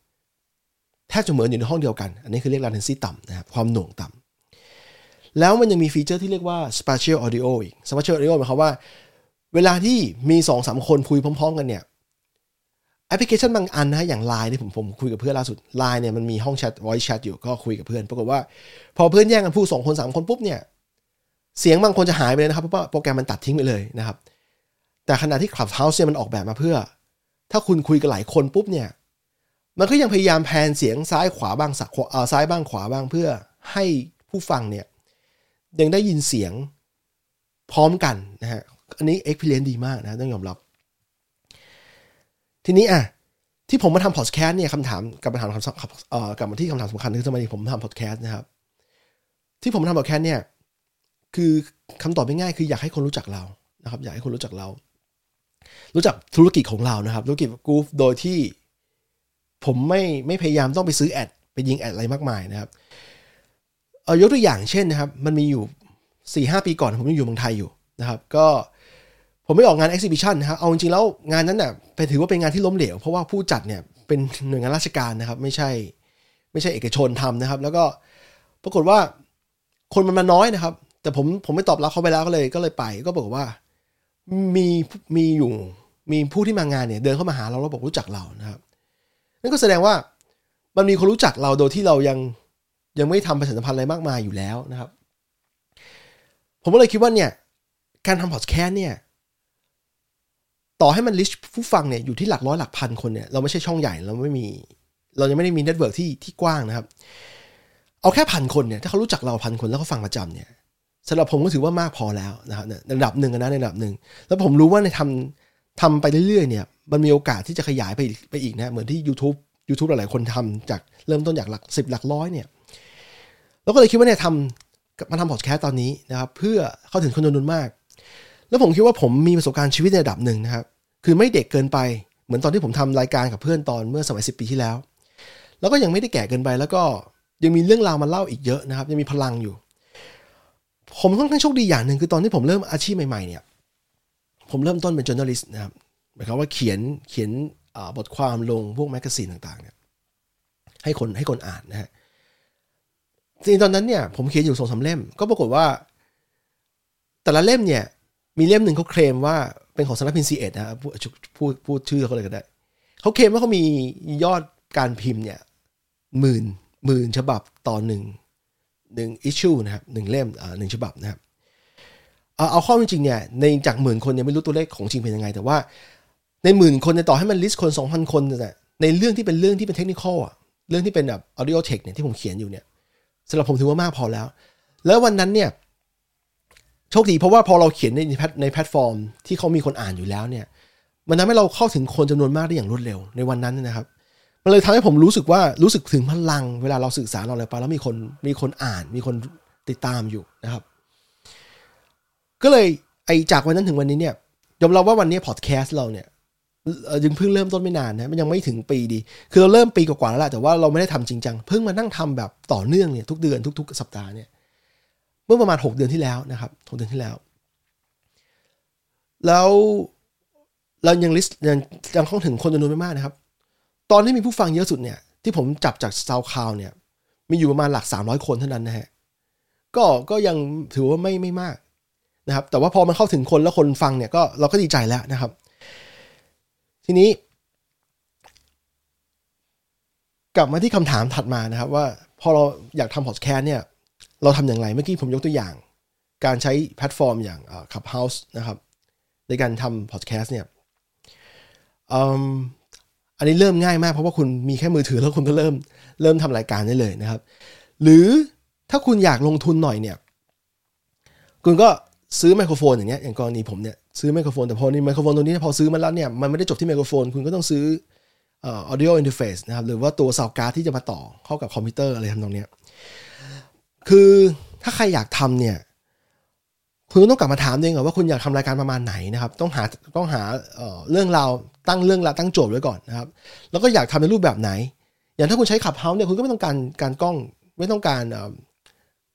แทบจะเหมือนอยู่ในห้องเดียวกันอันนี้คือเรียก latency ต่ำนะครับความหน่วงต่ำแล้วมันยังมีฟีเจอร์ที่เรียกว่า spatial audio อีก spatial audio หมายความว่าเวลาที่มี สองสาม คนคุยพร้อมๆกันเนี่ยแอปพลิเคชันบางอันนะอย่าง ไลน์ เนี่ยผมผมคุยกับเพื่อนล่าสุด ไลน์ เนี่ยมันมีห้องแชท Voice Chat อยู่ก็คุยกับเพื่อนปรากฏว่าพอเพื่อนแย่งกันพูดสองคนสามคนปุ๊บเนี่ยเสียงบางคนจะหายไปเลยนะครับเพราะว่าโปรแกรมมันตัดทิ้งไปเลยนะครับแต่ขณะที่ Clubhouse เนี่ยมันออกแบบมาเพื่อถ้าคุณคุยกับหลายคนปุ๊บเนี่ยมันก็ยังพยายามแพนเสียงซ้ายขวาบ้างซ้ายบ้างขวาบ้างเพื่อให้ผู้ฟังเนี่ยยังได้ยินเสียงพร้อมกันนะฮะอันนี้ experience ดีมากนะต้องยอมรับทีนี้อ่ะที่ผมมาทำ podcast เนี่ยคำถามกับมาถามคำเอ่อกลับมาที่คำถามสำคัญคือทำไมผมทำ podcast นะครับที่ผมทำ podcast เนี่ยคือคำตอบง่ายๆคืออยากให้คนรู้จักเรานะครับอยากให้คนรู้จักเรารู้จักธุรกิจของเรานะครับธุรกิจ GROOV โดยที่ผมไม่ไม่พยายามต้องไปซื้อแอดไปยิงแอดอะไรมากมายนะครับเอายกตัวอย่างเช่นนะครับมันมีอยู่ สี่ห้า ปีก่อนผมยังอยู่เมืองไทยอยู่นะครับก็ผมไม่ออกงาน exhibition นะครับเอาจริงๆแล้วงานนั้นน่ะไปถือว่าเป็นงานที่ล้มเหลวเพราะว่าผู้จัดเนี่ยเป็นหน่วยงานราชการนะครับไม่ใช่ไม่ใช่เอกชนทำนะครับแล้วก็ปรากฏว่าคนมันมาน้อยนะครับแต่ผมผมไม่ตอบรับเขาไปแล้วก็เลยก็เลยไปก็บอกว่ามีมีอยู่มีผู้ที่มางานเนี่ยเดินเข้ามาหาเราแล้วบอกรู้จักเรานะครับนั่นก็แสดงว่ามันมีคนรู้จักเราโดยที่เรายังยังไม่ทำประชาสัมพันธ์อะไรมากมายอยู่แล้วนะครับผมก็เลยคิดว่าเนี่ยการทำ podcast เนี่ยต่อให้มันลิชผู้ฟังเนี่ยอยู่ที่หลักร้อยหลักพันคนเนี่ยเราไม่ใช่ช่องใหญ่เราไม่มีเรายังไม่ได้มีเน็ตเวิร์คที่ที่กว้างนะครับเอาแค่พันคนเนี่ยถ้าเขารู้จักเราพันคนแล้วเขาฟังประจำเนี่ยสำหรับผมก็ถือว่ามากพอแล้วนะครับในระดับหนึ่งนะในระดับหนึ่งแล้วผมรู้ว่าในทำทำไปเรื่อยๆเนี่ยมันมีโอกาสที่จะขยายไปไปอีกนะเหมือนที่ YouTube YouTube หลายๆคนทำจากเริ่มต้นจากหลักสิบหลักร้อยเนี่ยแล้วก็เลยคิดว่าเนี่ยทำมาทำ podcast ตอนนี้นะครับเพื่อเข้าถึงคนจำนวนมากแล้วผมคิดว่าผมมีประสบการณ์ชีวิตในระดับหนึ่งนะครับคือไม่เด็กเกินไปเหมือนตอนที่ผมทำรายการกับเพื่อนตอนเมื่อสมัยสิบปีที่แล้วแล้วก็ยังไม่ได้แก่เกินไปแล้วก็ยังมีเรื่องราวมาเล่าอีกเยอะนะครับยังมีพลังอยู่ผมค่อนข้างโชคดีอย่างหนึ่งคือตอนที่ผมเริ่มอาชีพใหม่ๆเนี่ยผมเริ่มต้นเป็น journalist นะครับหมายความว่าเขียนเขียนบทความลงพวกแมกกาซีนต่างๆเนี่ยให้คนให้คนอ่านนะฮะจริงตอนนั้นเนี่ยผมเขียนอยู่ สองสาม เล่มก็ปรากฏว่าแต่ละเล่มเนี่ยมีเล่มหนึ่งเขาเคลมว่าเป็นของสำนักพิมพ์ ซี เอ็ด นะครับพูดพูดพูดชื่อเขาเลยก็ได้เขาเคลมว่าเขามียอดการพิมพ์เนี่ยหมื่นหมื่นฉบับต่อหนึ่งหนึ่ง issue นะครับหนึ่งเล่มอ่าหนึ่งฉบับนะครับเอาเอาข้อจริงๆเนี่ยในจากหมื่นคนเนี่ยไม่รู้ตัวเลขของจริงเป็นยังไงแต่ว่า ในหมื่นคนในต่อให้มันลิสต์คน สองพัน คนแต่ในเรื่องที่เป็นเรื่องที่เป็นเทคนิคอลอ่ะเรื่องที่เป็นแบบ audio tech เนี่ยที่ผมเขียนอยู่เนี่ยสำหรับผมถือว่ามากพอแล้วแล้ววันนั้นเนี่ยโชคดีเพราะว่าพอเราเขียนในในแพลตฟอร์มที่เขามีคนอ่านอยู่แล้วเนี่ยมันทำให้เราเข้าถึงคนจำนวนมากได้อย่างรวดเร็วในวันนั้นนะครับมันเลยทำให้ผมรู้สึกว่ารู้สึกถึงพลังเวลาเราสื่อสารเราอะไรไปแล้วมีคนมีคนอ่านมีคนติดตามอยู่นะครับก็เลยไอจากวันนั้นถึงวันนี้เนี่ยยอมรับว่าวันนี้พอดแคสต์เราเนี่ยยังเพิ่งเริ่มต้นไม่นานนะมันยังไม่ถึงปีดีคือเราเริ่มปีกว่าๆแล้วแหละแต่ว่าเราไม่ได้ทำจริงจังเพิ่งมานั่งทำแบบต่อเนื่องเนี่ยทุกเดือนทุกๆสัปดาห์เนี่ยเมื่อประมาณหกเดือนที่แล้วนะครับหกเดือนที่แล้วแล้วเรายังลิสต์ยังยังเข้าถึงคนจำนวนไม่มากนะครับตอนที่มีผู้ฟังเยอะสุดเนี่ยที่ผมจับจากซาวคลาวเนี่ยมีอยู่ประมาณหลักสามร้อยคนเท่านั้นนะฮะก็ก็ยังถือว่าไม่ไม่มากนะครับแต่ว่าพอมันเข้าถึงคนแล้วคนฟังเนี่ยก็เราก็ดีใจแล้วนะครับทีนี้กลับมาที่คำถามถัดมานะครับว่าพอเราอยากทำพอดแคสต์เนี่ยเราทำอย่างไรเมื่อกี้ผมยกตัวอย่างการใช้แพลตฟอร์มอย่าง Clubhouse นะครับในการทำพอดแคสต์เนี่ยอันนี้เริ่มง่ายมากเพราะว่าคุณมีแค่มือถือแล้วคุณก็เริ่มเริ่มทำรายการได้เลยนะครับหรือถ้าคุณอยากลงทุนหน่อยเนี่ยคุณก็ซื้อไมโครโฟนอย่างเงี้ยอย่างกรณีผมเนี่ยซื้อไมโครโฟนแต่พอนี่ไมโครโฟนตัวนี้พอซื้อมาแล้วเนี่ยมันไม่ได้จบที่ไมโครโฟนคุณก็ต้องซื้อเอ่อ audio interface นะครับหรือว่าตัวซาวด์การ์ดที่จะมาต่อเข้ากับคอมพิวเตอร์อะไรทำตรงเนี้ยคือถ้าใครอยากทำเนี่ยคุณต้องกลับมาถามตัวเองก่อนว่าคุณอยากทำรายการประมาณไหนนะครับต้องหาต้องหาเอ่อเรื่องราวตั้งเรื่องราวตั้งโจทย์ไว้ก่อนนะครับแล้วก็อยากทำในรูปแบบไหนอย่างถ้าคุณใช้ Clubhouse เนี่ยคุณก็ไม่ต้องการการกล้องไม่ต้องการเอ่อ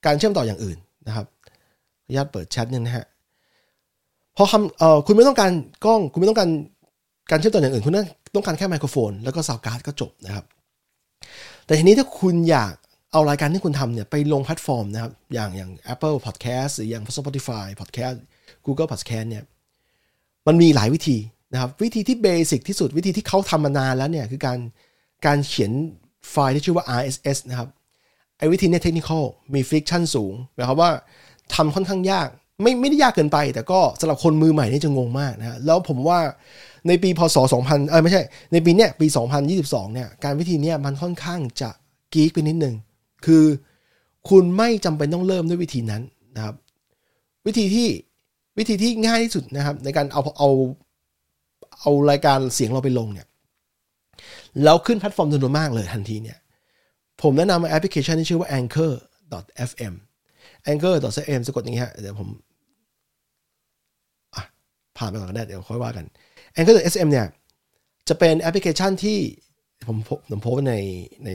การเชื่อมต่ออย่างอื่นนะครับขออนุญาตเปิดแชทนึงนะฮะพอคำเอ่อคุณไม่ต้องการกล้องคุณไม่ต้องการการเชื่อมต่ออย่างอื่นคุณต้องการแค่ไมโครโฟนแล้วก็ซาวด์การ์ดก็จบนะครับแต่ทีนี้ถ้าคุณอยากเอารายการที่คุณทำเนี่ยไปลงแพลตฟอร์มนะครับอย่างอย่าง Apple Podcast หรืออย่าง Spotify Podcast Google Podcast เนี่ยมันมีหลายวิธีนะครับวิธีที่เบสิกที่สุดวิธีที่เขาทำมานานแล้วเนี่ยคือการการเขียนไฟล์ที่ชื่อว่า อาร์ เอส เอส นะครับไอ้วิธีเนี่ยเทคนิคอลมีฟริกชั่นสูงหมายความว่าทำค่อนข้างยากไม่ไม่ได้ยากเกินไปแต่ก็สำหรับคนมือใหม่นี่จะงงมากนะแล้วผมว่าในปีพ.ศ.สองพันเอ้ยไม่ใช่ในปีเนี้ยปีสองพันยี่สิบสองเนี่ยการวิธีเนี้ยมันค่อนข้างจะกี๊กไปนิดนึงคือคุณไม่จำเป็นต้องเริ่มด้วยวิธีนั้นนะครับวิธีที่วิธีที่ง่ายที่สุดนะครับในการเอาเอาเอารายการเสียงเราไปลงเนี่ยแล้วขึ้นแพลตฟอร์มจำนวนมากเลยทันทีเนี่ยผมแนะนำแอปพลิเคชันที่ชื่อว่า แองเคอร์ ดอท เอฟ เอ็ม แองเคอร์ ดอท เอฟ เอ็ม สะกดอย่างเงี้ยเดี๋ยวผมผ่านไปก่อนก็ได้เดี๋ยวค่อยว่ากัน แองเคอร์ ดอท เอฟ เอ็ม เนี่ยจะเป็นแอปพลิเคชันที่ผมผมโพสในใน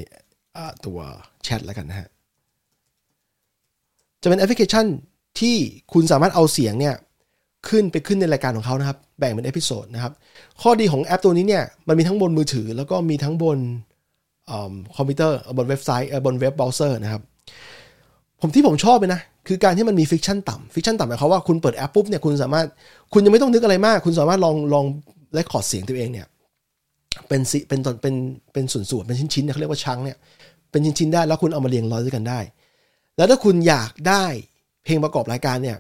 ตัวแชทแล้วกันนะฮะจะเป็นแอปพลิเคชันที่คุณสามารถเอาเสียงเนี่ยขึ้นไปขึ้นในรายการของเขานะครับแบ่งเป็นเอพิโซดนะครับข้อดีของแอปตัวนี้เนี่ยมันมีทั้งบนมือถือแล้วก็มีทั้งบนเอ่อคอมพิวเตอร์บนเว็บไซต์บนเว็บเบราว์เซอร์นะครับผมที่ผมชอบเลยนะคือการที่มันมีฟิกชันต่ำฟิกชันต่ำหมายความว่าคุณเปิดแอปปุ๊บเนี่ยคุณสามารถคุณยังไม่ต้องนึกอะไรมากคุณสามารถลองลองเรคคอร์ดเสียงตัวเองเนี่ยเป็นสิเป็นตอนเป็นเป็นส่วนๆเป็นชิ้นๆเนี่ยเขาเรียกว่าชั้งเนี่ยเป็นชิ้นๆได้แล้วคุณเอามาเรียงร้อยด้วยกันได้แล้วถ้าคุณอยากได้เพลงประกอบรายการเนี่ย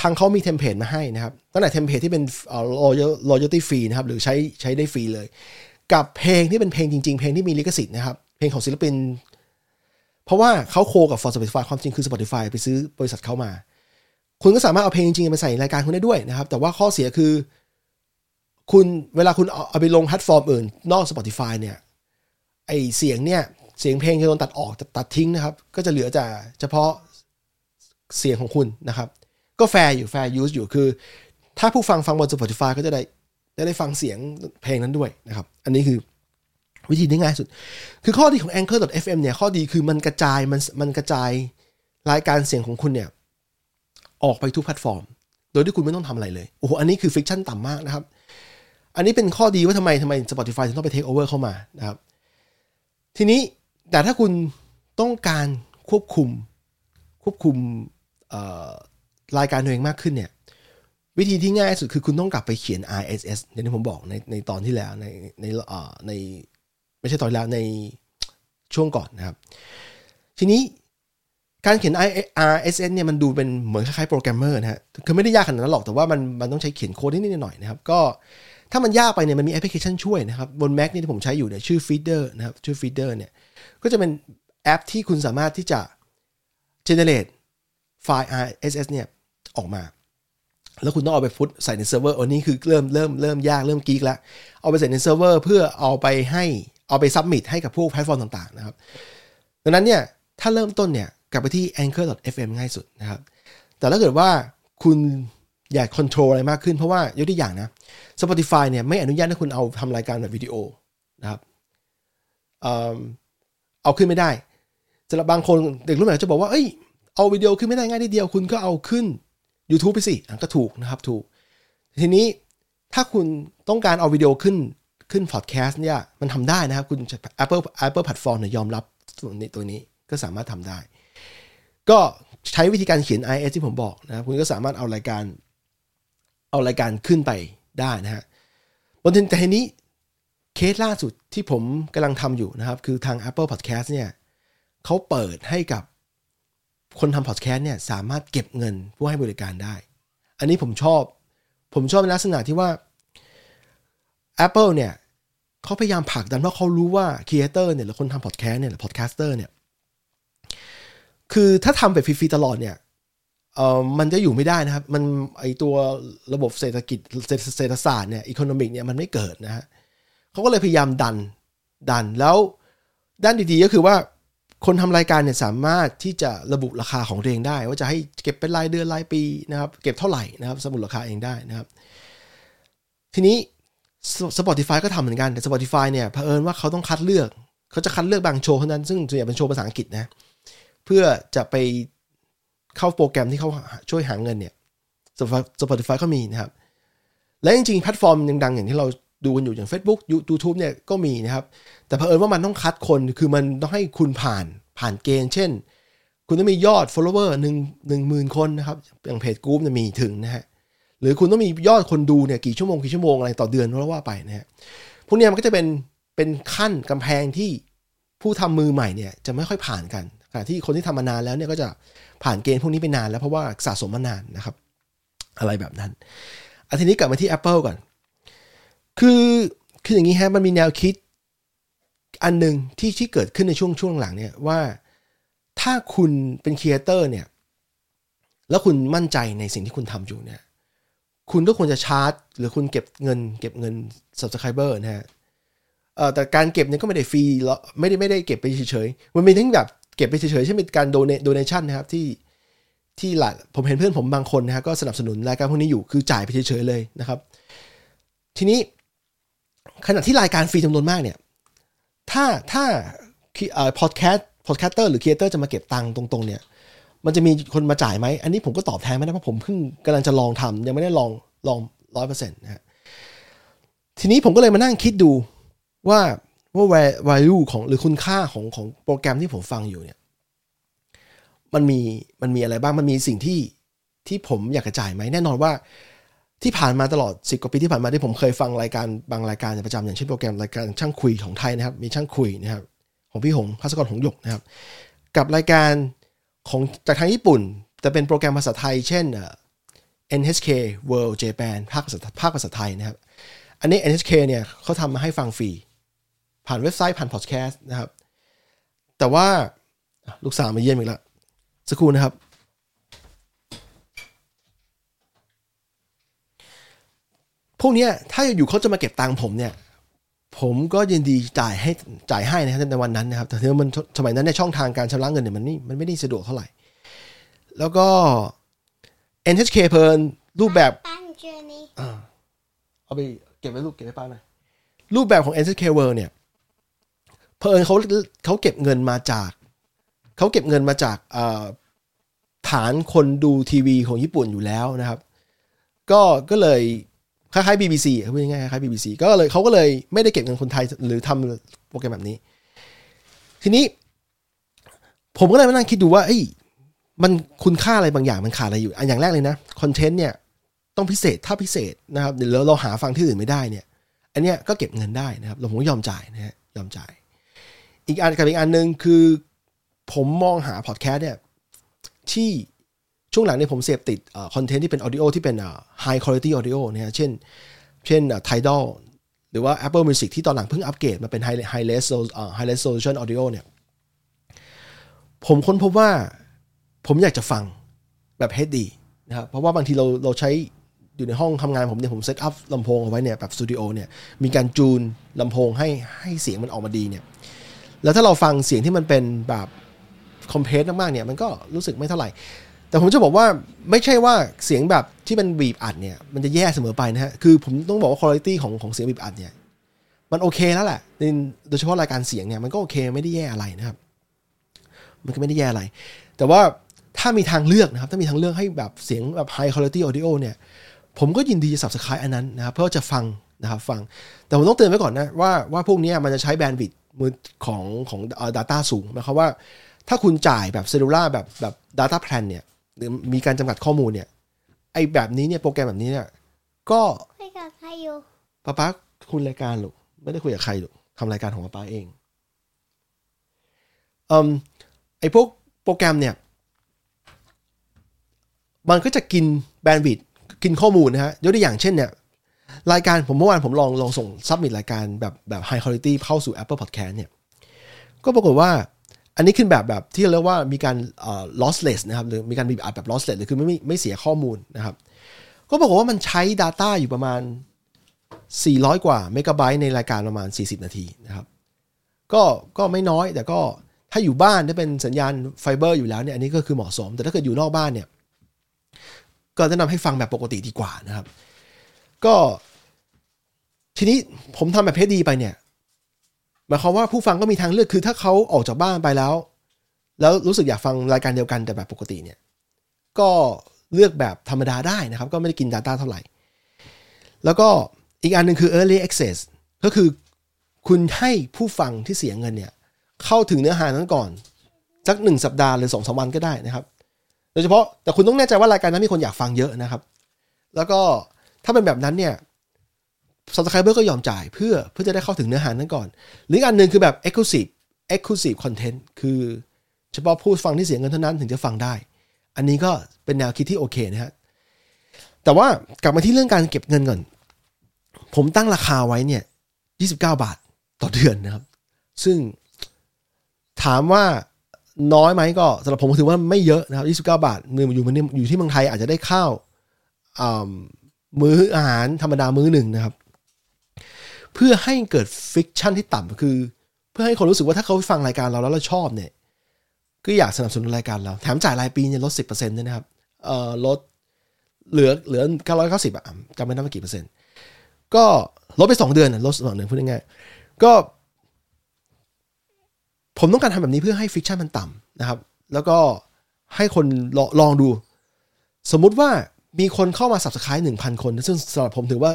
ทางเขามีเทมเพลตมาให้นะครับตั้งแต่เทมเพลตที่เป็นเอ่อ royalty free นะครับหรือใช้ใช้ได้ฟรีเลยกับเพลงที่เป็นเพลงจริงๆเพลงที่มีลิขสิทธิ์นะครับเพลงของศิลปินเพราะว่าเขาโคกับ for Spotify ความจริงคือ Spotify ไปซื้อบริษัทเข้ามาคุณก็สามารถเอาเพลงจริงๆไปใส่รายการคุณได้ด้วยนะครับแต่ว่าข้อเสียคือคุณเวลาคุณเอาไปลงแพลตฟอร์มอื่นนอก Spotify เนี่ยไอเสียงเนี่ยเสียงเพลงจะโดนตัดออกตัดทิ้งนะครับก็จะเหลือแต่เฉพาะเสียงของคุณนะครับก็แฟร์อยู่แฟร์ยูสอยู่คือถ้าผู้ฟังฟังบน Spotify ก็จะได้ได้ได้ฟังเสียงเพลงนั้นด้วยนะครับอันนี้คือวิธีที่ง่ายสุดคือข้อดีของ แองเคอร์ ดอท เอฟ เอ็ม เนี่ยข้อดีคือมันกระจายมันมันกระจายรายการเสียงของคุณเนี่ยออกไปทุกแพลตฟอร์มโดยที่คุณไม่ต้องทำอะไรเลยโอ้โหอันนี้คือฟิกชั่นต่ำมากนะครับอันนี้เป็นข้อดีว่าทำไมทำไม Spotify ถึงต้องไป take over เข้ามานะครับทีนี้แต่ถ้าคุณต้องการควบคุมควบคุมรายการตัวเองมากขึ้นเนี่ยวิธีที่ง่ายสุดคือคุณต้องกลับไปเขียน อาร์ เอส เอส อย่างที่ผมบอกในในตอนที่แล้วในในในไม่ใช่ตอนแล้วในช่วงก่อนนะครับทีนี้ การเขียน อาร์ เอส เอส เนี่ยมันดูเป็นเหมือนคล้ายๆโปรแกรมเมอร์นะฮะคือไม่ได้ยากขนาดนั้นหรอกแต่ว่ามันมันต้องใช้เขียนโค้ดนิดๆหน่อยๆนะครับก็ถ้ามันยากไปเนี่ยมันมีแอปพลิเคชันช่วยนะครับบน Mac นี่ที่ผมใช้อยู่เนี่ยชื่อ Feeder นะครับชื่อ Feeder เนี่ยก็จะเป็นแอปที่คุณสามารถที่จะ generate ไฟล์ อาร์ เอส เอส เนี่ยออกมาแล้วคุณต้องเอาไปพุทใส่ในเซิร์ฟเวอร์อันนี้คือเริ่มเริ่มเริ่มยากเริ่มกีกแล้วเอาไปใส่ในเซิร์ฟเวอร์เพื่อเอาไปให้เอาไปซับมิทให้กับพวกแพลตฟอร์มต่างๆนะครับดังนั้นเนี่ยถ้าเริ่มต้นเนี่ยกลับไปที่ แองเกอร์ ดอท เอฟ เอ็ม ง่ายสุดนะครับแต่ถ้าเกิดว่าคุณอยากคอนโทรลอะไรมากขึ้นเพราะว่ายกตัวอย่างนะ Spotify เนี่ยไม่อนุญาตให้คุณเอาทำรายการแบบวิดีโอนะครับเอ่อเอาขึ้นไม่ได้สำหรับบางคนเด็กรุ่นใหม่จะบอกว่าเอ้ยเอาวิดีโอขึ้นไม่ได้ง่ายนิดเดียวคุณก็เอาขึ้น YouTube ไปสิอันก็ถูกนะครับถูกทีนี้ถ้าคุณต้องการเอาวิดีโอขึ้นขึ้น Podcast เนี่ยมันทำได้นะครับคุณ Apple Apple Platform เนี่ยยอมรับตัวนี้ตัวนี้ก็สามารถทำได้ก็ใช้วิธีการเขียน ไอ เอส ที่ผมบอกนะครับคุณก็สามารถเอารายการเอารายการขึ้นไปได้นะฮะบนถึงแต่ทีนี้เคสล่าสุดที่ผมกำลังทำอยู่นะครับคือทาง Apple Podcast เนี่ยเขาเปิดให้กับคนทำ Podcast เนี่ยสามารถเก็บเงินผู้ให้บริการได้อันนี้ผมชอบผมชอบในลักษณะที่ว่า Apple เนี่ยเขาพยายามผลักดันเพราะเขารู้ว่าครีเอเตอร์เนี่ยหรือคนทำ Podcast เนี่ยหรือ Podcaster เนี่ยคือถ้าทำแบบฟรีๆตลอดเนี่ยเอ่อมันจะอยู่ไม่ได้นะครับมันไอตัวระบบเศรษฐกิจเศรษฐศาสตร์เนี่ยอีโคโนมิกเนี่ยมันไม่เกิดนะฮะเขาก็เลยพยายามดันดันแล้วด้านดีๆก็คือว่าคนทำรายการเนี่ยสามารถที่จะระบุราคาของตัวเองได้ว่าจะให้เก็บเป็นรายเดือนรายปีนะครับเก็บเท่าไหร่นะครับสมุดราคาเองได้นะครับทีนี้ Spotify ก็ทำเหมือนกันแต่ Spotify เนี่ยเผอิญว่าเขาต้องคัดเลือกเขาจะคัดเลือกบางโชว์เท่านั้นซึ่งส่วนใหญ่เป็นโชว์ภาษาอังกฤษนะเพื่อจะไปเข้าโปรแกรมที่เขาช่วยหาเงินเนี่ย Spotify ก็มีนะครับและจริงๆแพลตฟอร์มดังๆอย่างที่เราดูกันอยู่อย่าง Facebook YouTube เนี่ยก็มีนะครับแต่เผอิญว่ามันต้องคัดคนคือมันต้องให้คุณผ่านผ่านเกณฑ์เช่นคุณต้องมียอด follower หนึ่งหมื่น คนนะครับอย่างเพจ GROOV เนี่ยมีถึงนะฮะหรือคุณต้องมียอดคนดูเนี่ยกี่ชั่วโมงกี่ชั่วโมงอะไรต่อเดือนก็ว่าไปนะฮะพวกเนี้ยมันก็จะเป็นเป็นขั้นกำแพงที่ผู้ทำมือใหม่เนี่ยจะไม่ค่อยผ่านกันขณะที่คนที่ทำมานานแล้วเนี่ยก็จะผ่านเกณฑ์พวกนี้ไปนานแล้วเพราะว่าสะสมมานานนะครับอะไรแบบนั้นอันทีนี้กลับมาที่ Apple ก่อนคือคืออย่างนี้ฮะมันมีแนวคิดอันนึงที่ที่เกิดขึ้นในช่วงช่วงหลังเนี่ยว่าถ้าคุณเป็นครีเอเตอร์เนี่ยแล้วคุณมั่นใจในสิ่งที่คุณทำอยู่เนี่ยคุณก็ควรจะชาร์จหรือคุณเก็บเงินเก็บเงิน Subscriber นะฮะเอ่อแต่การเก็บเนี่ยก็ไม่ได้ฟรีไม่ได้ไม่ได้เก็บไปเฉยๆมันมีทั้งแบบเก็บไปเฉยๆใช่เป็นการโดเนโดเนชั่นนะครับที่ที่หลายผมเห็นเพื่อนผมบางคนนะฮะก็สนับสนุนรายการพวกนี้อยู่คือจ่ายไปเฉยๆเลยนะครับทีนี้ขณะที่รายการฟรีจำนวนมากเนี่ยถ้าถ้าเอ่อ podcast podcaster หรือ creator จะมาเก็บตังค์ตรงๆเนี่ยมันจะมีคนมาจ่ายไหมอันนี้ผมก็ตอบแทนไม่ได้เพราะผมเพิ่งกำลังจะลองทำยังไม่ได้ลองลอง ร้อยเปอร์เซ็นต์ นะฮะทีนี้ผมก็เลยมานั่งคิดดูว่าว่า value ของหรือคุณค่าของของโปรแกรมที่ผมฟังอยู่เนี่ยมันมีมันมีอะไรบ้างมันมีสิ่งที่ที่ผมอยากจะจ่ายไหมแน่นอนว่าที่ผ่านมาตลอดสิบกว่าปีที่ผ่านมาที่ผมเคยฟังรายการบางรายการประจำอย่างเช่นโปรแกรมรายการช่างคุยของไทยนะครับมีช่างคุยนะครับของพี่หงพัศกรหงหยกนะครับกับรายการของจากทางญี่ปุ่นแต่เป็นโปรแกรมภาษาไทยเช่น เอ็น เอช เค World Japan ภาคภาษาภาคภาษาไทยนะครับอันนี้ เอ็น เอช เค เนี่ยเขาทำมาให้ฟังฟรีผ่านเว็บไซต์ผ่านพอดแคสต์นะครับแต่ว่าลูกสาวมาเยี่ยมอีกแล้วสักครู่นะครับพวกนี้ถ้าอยู่เขาจะมาเก็บตังค์ผมเนี่ยผมก็ยินดีจ่ายให้จ่ายให้นะครับในวันนั้นนะครับแต่ถ้ามันสมัยนั้นในช่องทางการชำระเงินเนี่ยมันนี่มันไม่ได้สะดวกเท่าไหร่แล้วก็ เอ็น เอช เค เพลินรูปแบบเอาไปเก็บไว้รูปเก็บไว้ป้าหน่อยรูปแบบของ เอ็น เอช เค World เนี่ยเพิ่งเขาเขาเก็บเงินมาจากเขาเก็บเงินมาจากฐานคนดูทีวีของญี่ปุ่นอยู่แล้วนะครับก็ก็เลยคล้ายๆ บี บี ซี พูดง่ายๆคล้ายๆ บี บี ซี ก็เลยเขาก็เลยไม่ได้เก็บเงินคนไทยหรือทำโปรแกรมแบบนี้ทีนี้ผมก็เลยมานั่งคิดดูว่าเอ้ยมันคุณค่าอะไรบางอย่างมันขาดอะไรอยู่อย่างแรกเลยนะคอนเทนต์เนี่ยต้องพิเศษถ้าพิเศษนะครับเดี๋ยวเราหาฟังที่อื่นไม่ได้เนี่ยอันเนี้ยก็เก็บเงินได้นะครับเราผมก็ยอมจ่ายนะฮะยอมจ่ายอีกอันกับอีกอันนึงคือผมมองหาพอดแคสต์เนี่ย ที่ช่วงหลังเนี่ยผมเสพติดคอนเทนต์ที่เป็นออดิโอที่เป็น high quality audio นะฮะเช่นเช่น Tidal หรือว่า Apple Music ที่ตอนหลังเพิ่งอัปเกรดมาเป็น high high resolution audio เนี่ยผมค้นพบว่าผมอยากจะฟังแบบ เอช ดี นะครับเพราะว่าบางทีเราเราใช้อยู่ในห้องทำงานผมเนี่ยผมเซตอัพลำโพงเอาไว้เนี่ยแบบสตูดิโอเนี่ยมีการจูนลำโพงให้ให้เสียงมันออกมาดีเนี่ยแล้วถ้าเราฟังเสียงที่มันเป็นแบบคอมเพรสมากๆเนี่ยมันก็รู้สึกไม่เท่าไหร่แต่ผมจะบอกว่าไม่ใช่ว่าเสียงแบบที่มันบีบอัดเนี่ยมันจะแย่เสมอไปนะฮะคือผมต้องบอกว่าคุณภาพของของเสียงบีบอัดเนี่ยมันโอเคแล้วแหละโดยเฉพาะรายการเสียงเนี่ยมันก็โอเคไม่ได้แย่อะไรนะครับมันก็ไม่ได้แย่อะไรแต่ว่าถ้ามีทางเลือกนะครับถ้ามีทางเลือกให้แบบเสียงแบบ high quality audio เนี่ยผมก็ยินดีจะ Subscribe อันนั้นนะครับเพื่อจะฟังนะครับฟังแต่ผมต้องเตือนไว้ก่อนนะว่าว่าพวกนี้มันจะใช้แบนด์วิดต์ของของ data สูงนะครับว่าถ้าคุณจ่ายแบบ cellular แบบแบบ data plan เนี่ยหรือมีการจำกัดข้อมูลเนี่ยไอ้แบบนี้เนี่ยโปรแกรมแบบนี้เนี่ยก็คุยกับใครอยู่ป๊าป๊าคุณรายการหรอกไม่ได้คุยกับใครหรอกทำรายการของป๊าป๊าเองอืมไอ้พวกโปรแกรมเนี่ยมันก็จะกินแบนด์วิดต์กินข้อมูลนะฮะยกตัวอย่างเช่นเนี่ยรายการผมเมื่อวานผมลองลองส่งซับมิตรายการแบบแบบ high quality เข้าสู่ Apple Podcast เนี่ยก็ปรากฏว่าอันนี้ขึ้นแบบแบบที่เรียกว่ามีการเอ่อ lossless นะครับหรือมีการบีบอัดแบบ lossless หรือคือไม่ไม่เสียข้อมูลนะครับก็ปรากฏว่ามันใช้ data อยู่ประมาณสี่ร้อยกว่าเมกะไบต์ในรายการประมาณสี่สิบนาทีนะครับก็ก็ไม่น้อยแต่ก็ถ้าอยู่บ้านได้เป็นสัญญาณไฟเบอร์อยู่แล้วเนี่ยอันนี้ก็คือเหมาะสมแต่ถ้าเกิดอยู่นอกบ้านเนี่ยก็แนะนำให้ฟังแบบปกติดีกว่านะครับก็ทีนี้ผมทำแบบเพจดีไปเนี่ยหมายความว่าผู้ฟังก็มีทางเลือกคือถ้าเขาออกจากบ้านไปแล้วแล้วรู้สึกอยากฟังรายการเดียวกันแต่แบบปกติเนี่ยก็เลือกแบบธรรมดาได้นะครับก็ไม่ได้กิน data เท่าไหร่แล้วก็อีกอันนึงคือ early access ก็คือคุณให้ผู้ฟังที่เสียเงินเนี่ยเข้าถึงเนื้อหานั้นก่อนสักหนึ่งสัปดาห์หรือ สองถึงสาม วันก็ได้นะครับโดยเฉพาะแต่คุณต้องแน่ใจว่ารายการนั้นมีคนอยากฟังเยอะนะครับแล้วก็ถ้าเป็นแบบนั้นเนี่ย Subscriber ก็ยอมจ่ายเพื่อเพื่อจะได้เข้าถึงเนื้อหานั้นก่อนหรืออันนึงคือแบบ Exclusive Exclusive Content คือเฉพาะผู้ฟังที่เสียเงินเท่านั้นถึงจะฟังได้อันนี้ก็เป็นแนวคิดที่โอเคนะฮะแต่ว่ากลับมาที่เรื่องการเก็บเงินก่อนผมตั้งราคาไว้เนี่ยยี่สิบเก้าบาทต่อเดือนนะครับซึ่งถามว่าน้อยไหมก็สำหรับผมถือว่าไม่เยอะนะครับยี่สิบเก้าบาทเนี่ยอยู่มันอยู่ที่เมืองไทยอาจจะได้ข้าวมื้ออาหารธรรมดามื้อหนึ่งนะครับเพื่อให้เกิดฟิกชันที่ต่ำคือเพื่อให้คนรู้สึกว่าถ้าเขาฟังรายการเราแล้วเราชอบเนี่ยก็อยากสนับสนุนรายการเราแถมจ่ายรายปีเนี่ยลด สิบเปอร์เซ็นต์ ด้วยนะครับเอ่อลดเหลือเหลือเก้าร้อยเก้าสิบอ่ะจำไม่ได้ว่ากี่เปอร์เซ็นต์ก็ลดไปสองเดือนน่ะลดสองเดือนพูดง่ายๆก็ผมต้องการทำแบบนี้เพื่อให้ฟิกชันมันต่ำนะครับแล้วก็ให้คนลองลองดูสมมุติว่ามีคนเข้ามา Subscribe หนึ่งพัน คนซึ่งสำหรับผมถือว่า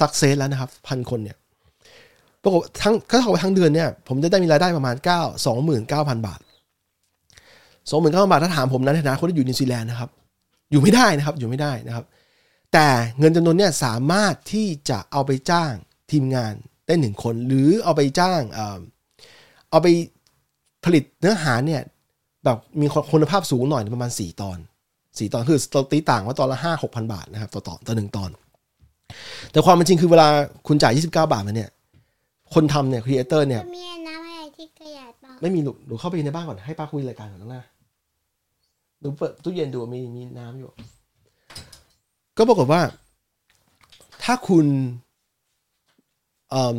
Success แล้วนะครับ หนึ่งพัน คนเนี่ยปรากฏทั้งก็เท่ากับทั้งเดือนเนี่ยผมจะได้มีรายได้ประมาณเก้า สองหมื่นเก้าพัน บาท สองหมื่นเก้าพัน บาทถ้าถามผมนะในฐานะคนที่อยู่นิวซีแลนด์นะครับอยู่ไม่ได้นะครับอยู่ไม่ได้นะครับแต่เงินจำนวนเนี่ยสามารถที่จะเอาไปจ้างทีมงานได้หนึ่งคนหรือเอาไปจ้างเอ่อเอาไปผลิตเนื้อหาเนี่ยแบบมีคุณภาพสูงหน่อยประมาณสี่ตอนสี่ตอนคือเราตีต่างว่าตอนละ ห้าถึงหกพัน บาทนะครับต่อตอนต่อหนึ่งตอนแต่ความเป็นจริงคือเวลาคุณจ่ายยี่สิบเก้าบาทมาเนี่ยคนทำเนี่ยครีเอเตอร์เนี่ยมีน้ำอะไรที่กระยาดบ้างไม่มีหนูเข้าไปในบ้านก่อนให้ป้าคุยรายการก่อนนะหนูเปิดตู้เย็นดูมีมีน้ำอยู่ก็ปรากฏว่าถ้าคุณเอ่อ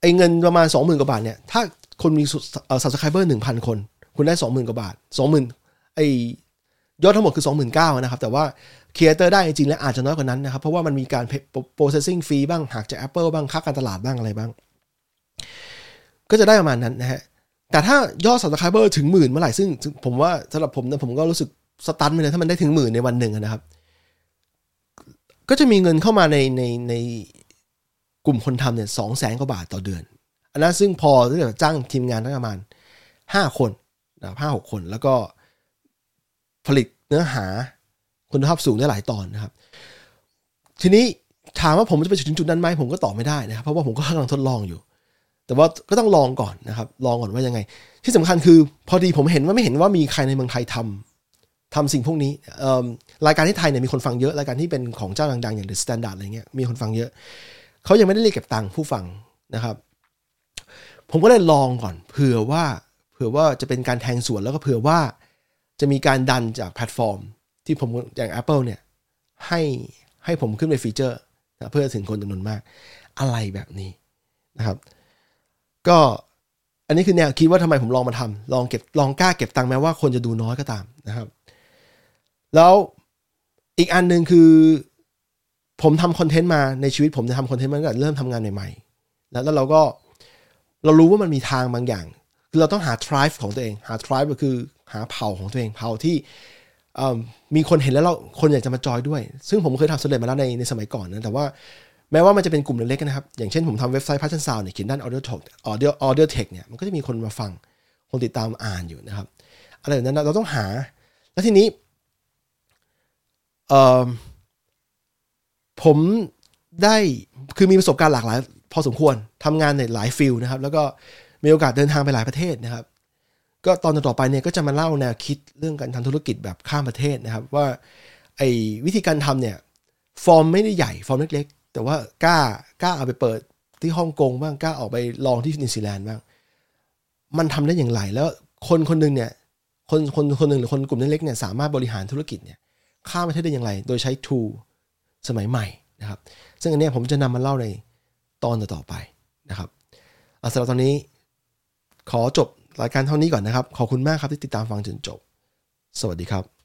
ไอ้เงินประมาณ สองหมื่น กว่าบาทเนี่ยถ้าคนมีเอ่อ Subscriber หนึ่งพัน คนคุณได้ สองหมื่น กว่าบาท สองหมื่น ไอ้ยอดทั้งหมดคือ สองหมื่นเก้าพัน นะครับแต่ว่า Creator ได้จริงๆแล้วอาจจะน้อยกว่านั้นนะครับเพราะว่ามันมีการ processing fee บ้างหักจาก Apple บ้างค่าการตลาดบ้างอะไรบ้างก็จะได้ประมาณนั้นนะฮะแต่ถ้ายอด Subscriber ถึงหมื่นเมื่อไหร่ซึ่งผมว่าสำหรับผมนะผมก็รู้สึกสตันไปเลยถ้ามันได้ถึงหมื่นในวันหนึ่งนะครับก็จะมีเงินเข้ามาในในในกลุ่มคนทำเนี่ย สองแสน กว่าบาทต่อเดือนอันนั้นซึ่งพอที่จะจ้างทีมงานประมาณห้าคนนะครับ ห้าถึงหก คนแล้วก็ผลิตเนื้อหาคุณภาพสูงได้หลายตอนนะครับทีนี้ถามว่าผมจะไปถึงจุดนั้นไหมผมก็ตอบไม่ได้นะครับเพราะว่าผมก็กำลังทดลองอยู่แต่ว่าก็ต้องลองก่อนนะครับลองก่อนว่ายังไงที่สำคัญคือพอดีผมเห็นว่าไม่เห็นว่ามีใครในเมืองไทยท ทำสิ่งพวกนี้รายการที่ไทยเนี่ยมีคนฟังเยอะรายการที่เป็นของเจ้าดังๆอย่าง The Standard อะไรเงี้ยมีคนฟังเยอะเขายังไม่ได้เรียกเก็บตังค์ผู้ฟังนะครับผมก็เลยลองก่อนเผื่อว่าเผื่อว่าจะเป็นการแทงสวนแล้วก็เผื่อว่าจะมีการดันจากแพลตฟอร์มที่ผมอย่าง Apple เนี่ยให้ให้ผมขึ้นไปฟีเจอร์นะเพื่อถึงคนจำนวนมากอะไรแบบนี้นะครับก็อันนี้คือแนวคิดว่าทำไมผมลองมาทำลองเก็บลองกล้าเก็บตังค์แม้ว่าคนจะดูน้อยก็ตามนะครับแล้วอีกอันนึงคือผมทำคอนเทนต์มาในชีวิตผมจะทำคอนเทนต์มาตั้งแต่เริ่มทำงานใหม่ๆแล้วเราก็เรารู้ว่ามันมีทางบางอย่างคือเราต้องหา thrive ของตัวเองหา thrive ก็คือหาเผ่าของตัวเองเผ่าที่มีคนเห็นแล้วเราคนอยากจะมาจอยด้วยซึ่งผมเคยทำสำเร็จมาแล้วในในสมัยก่อนนะแต่ว่าแม้ว่ามันจะเป็นกลุ่มเล็กๆนะครับอย่างเช่นผมทำเว็บไซต์ Passion Sound เนี่ยเขียนด้าน Audio Tech Audio Audio Tech เนี่ยมันก็จะมีคนมาฟังคนติดตามอ่านอยู่นะครับอะไรอย่างนั้นเราต้องหาแล้วทีนี้ผมได้คือมีประสบการณ์หลากหลายพอสมควรทำงานในหลายฟิลด์นะครับแล้วก็มีโอกาสเดินทางไปหลายประเทศนะครับก็ตอนต่อไปเนี่ยก็จะมาเล่าแนวคิดเรื่องการทำธุรกิจแบบข้ามประเทศนะครับว่าไอ้วิธีการทำเนี่ยฟอร์มไม่ได้ใหญ่ฟอร์มเล็กๆแต่ว่ากล้ากล้าเอาไปเปิดที่ฮ่องกงบ้างกล้าออกไปลองที่นิวซีแลนด์บ้างมันทำได้อย่างไรแล้วคนคนนึงเนี่ยคนคนคนนึงหรือคนกลุ่มเล็กๆเนี่ยสามารถบริหารธุรกิจเนี่ยข้ามประเทศได้อย่างไรโดยใช้ tool สมัยใหม่นะครับซึ่งอันนี้ผมจะนำมาเล่าในตอนต่อไปนะครับสำหรับตอนนี้ขอจบรายการเท่านี้ก่อนนะครับขอบคุณมากครับที่ติดตามฟังจนจบสวัสดีครับ